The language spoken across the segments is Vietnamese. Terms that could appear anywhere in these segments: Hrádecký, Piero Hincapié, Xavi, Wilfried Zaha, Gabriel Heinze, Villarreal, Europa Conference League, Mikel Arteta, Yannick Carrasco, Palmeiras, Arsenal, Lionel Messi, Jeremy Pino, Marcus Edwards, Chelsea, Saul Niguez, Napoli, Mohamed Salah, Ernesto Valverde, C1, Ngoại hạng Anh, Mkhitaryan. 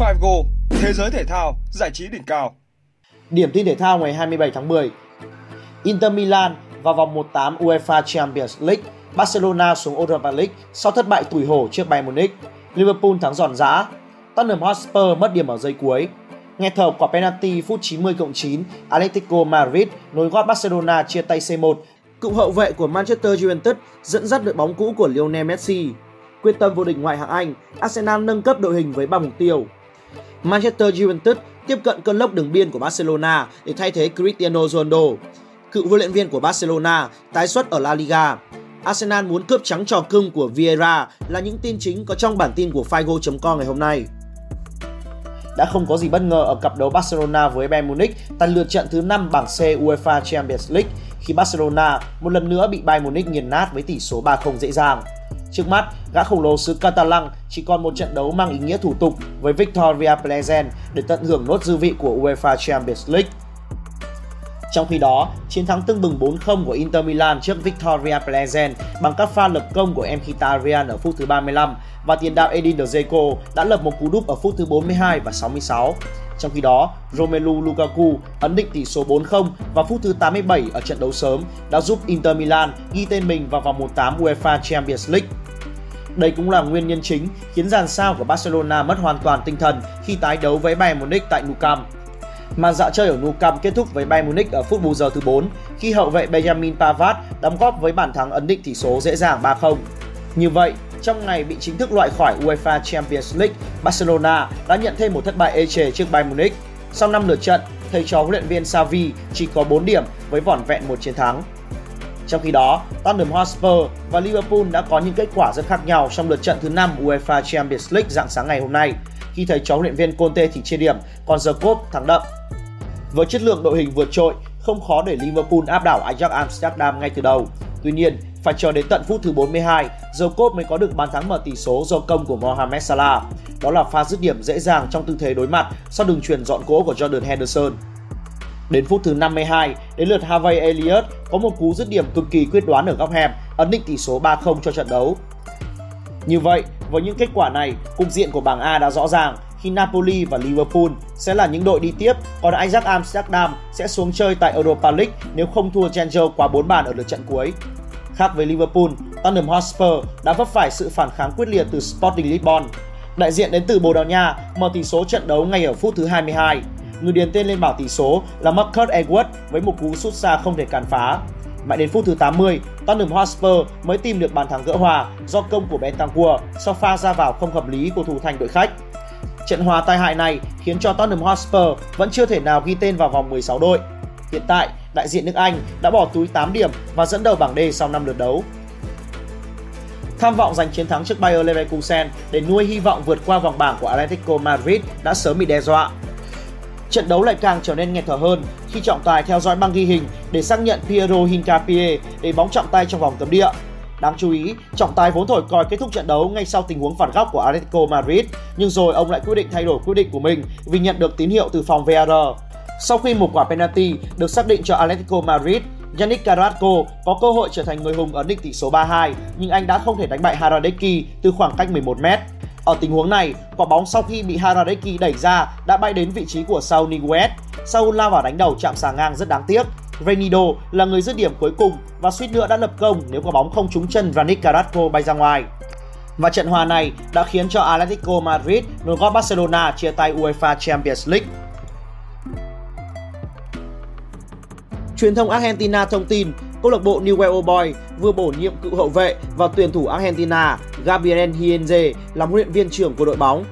5Go, thế giới thể thao, giải trí đỉnh cao. Điểm tin thể thao ngày 27 tháng 10. Inter Milan vào vòng 1/8 UEFA Champions League, Barcelona xuống Europa League sau thất bại tủi hổ trước Bayern Munich, Liverpool thắng giòn giã, Tottenham Hotspur mất điểm ở giây cuối. Nghe thở quả penalty phút 90+9, Atletico Madrid nối gót Barcelona chia tay C1. Cựu hậu vệ của Manchester United dẫn dắt đội bóng cũ của Lionel Messi. Quyết tâm vô địch Ngoại hạng Anh, Arsenal nâng cấp đội hình với 3 mục tiêu. Manchester United tiếp cận cơn lốc đường biên của Barcelona để thay thế Cristiano Ronaldo. Cựu huấn luyện viên của Barcelona tái xuất ở La Liga. Arsenal muốn cướp trắng trò cưng của Vieira là những tin chính có trong bản tin của Figo.com ngày hôm nay. Đã không có gì bất ngờ ở cặp đấu Barcelona với Bayern Munich tại lượt trận thứ 5 bảng C UEFA Champions League khi Barcelona một lần nữa bị Bayern Munich nghiền nát với tỷ số 3-0 dễ dàng. Trước mắt, gã khổng lồ xứ Catalan chỉ còn một trận đấu mang ý nghĩa thủ tục với Viktoria Plzeň để tận hưởng nốt dư vị của UEFA Champions League. Trong khi đó, chiến thắng tưng bừng 4-0 của Inter Milan trước Viktoria Plzeň bằng các pha lập công của Mkhitaryan ở phút thứ 35 và tiền đạo Edin Dzeko đã lập một cú đúp ở phút thứ 42 và 66. Trong khi đó, Romelu Lukaku ấn định tỷ số 4-0 vào phút thứ 87 ở trận đấu sớm đã giúp Inter Milan ghi tên mình vào vòng 1/8 UEFA Champions League. Đây cũng là nguyên nhân chính khiến dàn sao của Barcelona mất hoàn toàn tinh thần khi tái đấu với Bayern Munich tại Nou Camp. Màn dạo chơi ở Nou Camp kết thúc với Bayern Munich ở phút bù giờ thứ 4 khi hậu vệ Benjamin Pavard đóng góp với bàn thắng ấn định tỷ số dễ dàng 3-0. Như vậy, trong ngày bị chính thức loại khỏi UEFA Champions League, Barcelona đã nhận thêm một thất bại ê chề trước Bayern Munich. Sau 5 lượt trận, thầy trò huấn luyện viên Xavi chỉ có 4 điểm với vỏn vẹn một chiến thắng. Trong khi đó, Tottenham Hotspur và Liverpool đã có những kết quả rất khác nhau trong lượt trận thứ 5 UEFA Champions League rạng sáng ngày hôm nay, khi thầy trò huấn luyện viên Conte thì chia điểm, còn The Coach thắng đậm. Với chất lượng đội hình vượt trội, không khó để Liverpool áp đảo Ajax Amsterdam ngay từ đầu. Tuy nhiên, phải chờ đến tận phút thứ 42, The Coach mới có được bàn thắng mở tỷ số do công của Mohamed Salah. Đó là pha dứt điểm dễ dàng trong tư thế đối mặt sau đường chuyền dọn cỗ của Jordan Henderson. Đến phút thứ 52, đến lượt Harvey Elliott có một cú dứt điểm cực kỳ quyết đoán ở góc hẹp, ấn định tỷ số 3-0 cho trận đấu. Như vậy, với những kết quả này, cục diện của bảng A đã rõ ràng khi Napoli và Liverpool sẽ là những đội đi tiếp, còn Ajax Amsterdam sẽ xuống chơi tại Europa League nếu không thua Genk quá 4 bàn ở lượt trận cuối. Khác với Liverpool, Tottenham Hotspur đã vấp phải sự phản kháng quyết liệt từ Sporting Lisbon. Đại diện đến từ Bồ Đào Nha mở tỷ số trận đấu ngay ở phút thứ 22. Người điền tên lên bảng tỷ số là Marcus Edwards với một cú sút xa không thể cản phá. Mãi đến phút thứ 80, Tottenham Hotspur mới tìm được bàn thắng gỡ hòa do công của Bentancur sau pha ra vào không hợp lý của thủ thành đội khách. Trận hòa tai hại này khiến cho Tottenham Hotspur vẫn chưa thể nào ghi tên vào vòng 16 đội. Hiện tại, đại diện nước Anh đã bỏ túi 8 điểm và dẫn đầu bảng D sau 5 lượt đấu. Tham vọng giành chiến thắng trước Bayer Leverkusen để nuôi hy vọng vượt qua vòng bảng của Atletico Madrid đã sớm bị đe dọa. Trận đấu lại càng trở nên nghẹt thở hơn khi trọng tài theo dõi băng ghi hình để xác nhận Piero Hincapié để bóng trọng tay trong vòng cấm địa. Đáng chú ý, trọng tài vốn thổi còi kết thúc trận đấu ngay sau tình huống phản góc của Atletico Madrid, nhưng rồi ông lại quyết định thay đổi quyết định của mình vì nhận được tín hiệu từ phòng VAR. Sau khi một quả penalty được xác định cho Atletico Madrid, Yannick Carrasco có cơ hội trở thành người hùng ấn định tỷ số 3-2, nhưng anh đã không thể đánh bại Hrádecký từ khoảng cách 11m. Ở tình huống này, quả bóng sau khi bị Hrádecký đẩy ra đã bay đến vị trí của Saul Niguez. Saul lao vào đánh đầu chạm xà ngang rất đáng tiếc. Reinido là người dứt điểm cuối cùng và suýt nữa đã lập công nếu quả bóng không trúng chân Yannick Carrasco bay ra ngoài. Và trận hòa này đã khiến cho Atletico Madrid nối gót Barcelona chia tay UEFA Champions League. Truyền thông Argentina thông tin câu lạc bộ Newell's Old Boys vừa bổ nhiệm cựu hậu vệ và tuyển thủ Argentina Gabriel Heinze làm huấn luyện viên trưởng của đội bóng.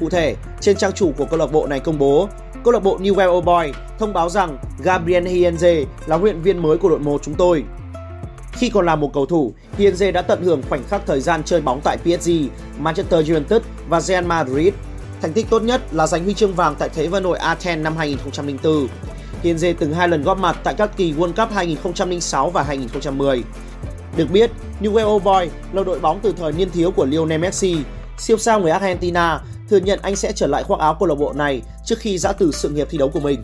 Cụ thể, trên trang chủ của câu lạc bộ này công bố, câu lạc bộ Newell's Old Boys thông báo rằng Gabriel Heinze là huấn luyện viên mới của đội một chúng tôi. Khi còn là một cầu thủ, Heinze đã tận hưởng khoảnh khắc thời gian chơi bóng tại PSG, Manchester United và Real Madrid. Thành tích tốt nhất là giành huy chương vàng tại Thế vận hội Athens năm 2004. Heinze từng 2 lần góp mặt tại các kỳ World Cup 2006 và 2010. Được biết, Newell's Old Boys là đội bóng từ thời niên thiếu của Lionel Messi. Siêu sao người Argentina thừa nhận anh sẽ trở lại khoác áo câu lạc bộ này trước khi giã từ sự nghiệp thi đấu của mình.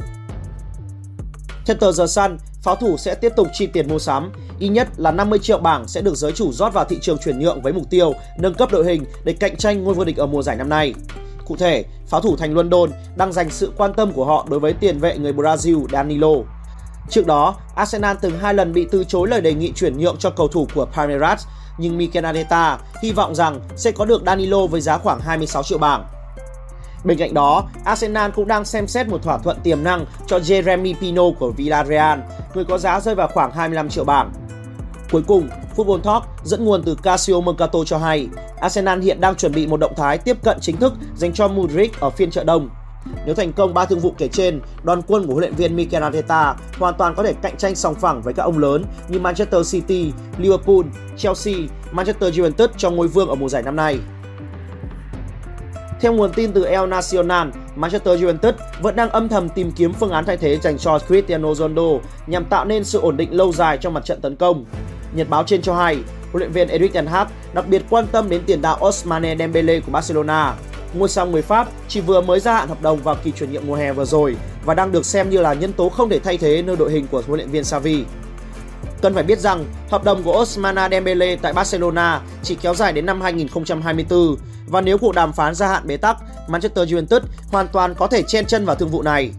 Theo tờ The Sun, pháo thủ sẽ tiếp tục chi tiền mua sắm, ít nhất là 50 triệu bảng sẽ được giới chủ rót vào thị trường chuyển nhượng với mục tiêu nâng cấp đội hình để cạnh tranh ngôi vô địch ở mùa giải năm nay. Cụ thể, pháo thủ thành London đang dành sự quan tâm của họ đối với tiền vệ người Brazil Danilo. Trước đó, Arsenal từng hai lần bị từ chối lời đề nghị chuyển nhượng cho cầu thủ của Palmeiras, nhưng Mikel Arteta hy vọng rằng sẽ có được Danilo với giá khoảng 26 triệu bảng. Bên cạnh đó, Arsenal cũng đang xem xét một thỏa thuận tiềm năng cho Jeremy Pino của Villarreal, người có giá rơi vào khoảng 25 triệu bảng. Cuối cùng, Football Talk dẫn nguồn từ Casio Mercato cho hay, Arsenal hiện đang chuẩn bị một động thái tiếp cận chính thức dành cho Mudryk ở phiên chợ đông. Nếu thành công 3 thương vụ kể trên, đoàn quân của huấn luyện viên Mikel Arteta hoàn toàn có thể cạnh tranh song phẳng với các ông lớn như Manchester City, Liverpool, Chelsea, Manchester United trong ngôi vương ở mùa giải năm nay. Theo nguồn tin từ El Nacional, Manchester United vẫn đang âm thầm tìm kiếm phương án thay thế dành cho Cristiano Ronaldo nhằm tạo nên sự ổn định lâu dài trong mặt trận tấn công. Nhật báo trên cho hay, huấn luyện viên Erik ten Hag đặc biệt quan tâm đến tiền đạo Ousmane Dembele của Barcelona. Ngôi sao người Pháp chỉ vừa mới gia hạn hợp đồng vào kỳ chuyển nhượng mùa hè vừa rồi và đang được xem như là nhân tố không thể thay thế nơi đội hình của huấn luyện viên Xavi. Cần phải biết rằng, hợp đồng của Ousmane Dembele tại Barcelona chỉ kéo dài đến năm 2024 và nếu cuộc đàm phán gia hạn bế tắc, Manchester United hoàn toàn có thể chen chân vào thương vụ này.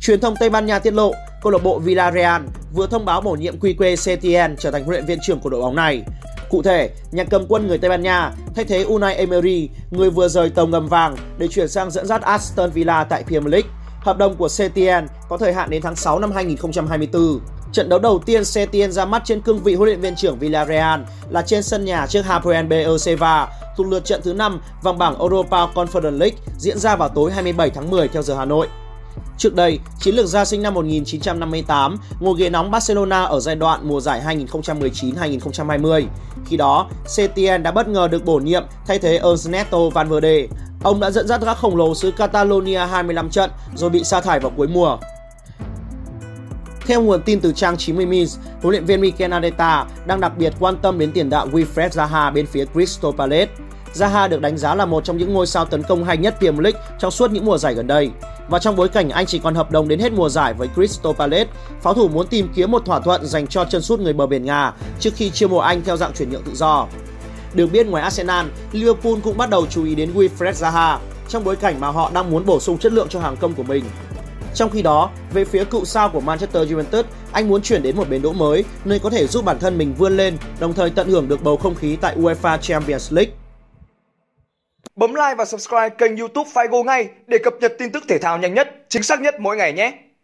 Truyền thông Tây Ban Nha tiết lộ, câu lạc bộ Villarreal vừa thông báo bổ nhiệm Quique Setién trở thành huấn luyện viên trưởng của đội bóng này. Cụ thể, nhà cầm quân người Tây Ban Nha thay thế Unai Emery, người vừa rời tàu ngầm vàng để chuyển sang dẫn dắt Aston Villa tại Premier League. Hợp đồng của Setién có thời hạn đến tháng 6 năm 2024. Trận đấu đầu tiên Setién ra mắt trên cương vị huấn luyện viên trưởng Villarreal là trên sân nhà trước Hapoel Beersheba, thuộc lượt trận thứ 5 vòng bảng Europa Conference League diễn ra vào tối 27 tháng 10 theo giờ Hà Nội. Trước đây, chiến lược gia sinh năm 1958 ngồi ghế nóng Barcelona ở giai đoạn mùa giải 2019-2020. Khi đó, Setién đã bất ngờ được bổ nhiệm thay thế Ernesto Valverde. Ông đã dẫn dắt gã khổng lồ xứ Catalonia 25 trận rồi bị sa thải vào cuối mùa. Theo nguồn tin từ trang 90 Min, huấn luyện viên Mikel Arteta đang đặc biệt quan tâm đến tiền đạo Wilfried Zaha bên phía Crystal Palace. Zaha được đánh giá là một trong những ngôi sao tấn công hay nhất Premier League trong suốt những mùa giải gần đây. Và trong bối cảnh anh chỉ còn hợp đồng đến hết mùa giải với Crystal Palace, pháo thủ muốn tìm kiếm một thỏa thuận dành cho chân sút người bờ biển Nga trước khi chiêu mộ anh theo dạng chuyển nhượng tự do. Được biết, ngoài Arsenal, Liverpool cũng bắt đầu chú ý đến Wilfried Zaha trong bối cảnh mà họ đang muốn bổ sung chất lượng cho hàng công của mình. Trong khi đó, về phía cựu sao của Manchester United, anh muốn chuyển đến một bến đỗ mới nơi có thể giúp bản thân mình vươn lên, đồng thời tận hưởng được bầu không khí tại UEFA Champions League. Bấm like và subscribe kênh YouTube Figo ngay để cập nhật tin tức thể thao nhanh nhất, chính xác nhất mỗi ngày nhé!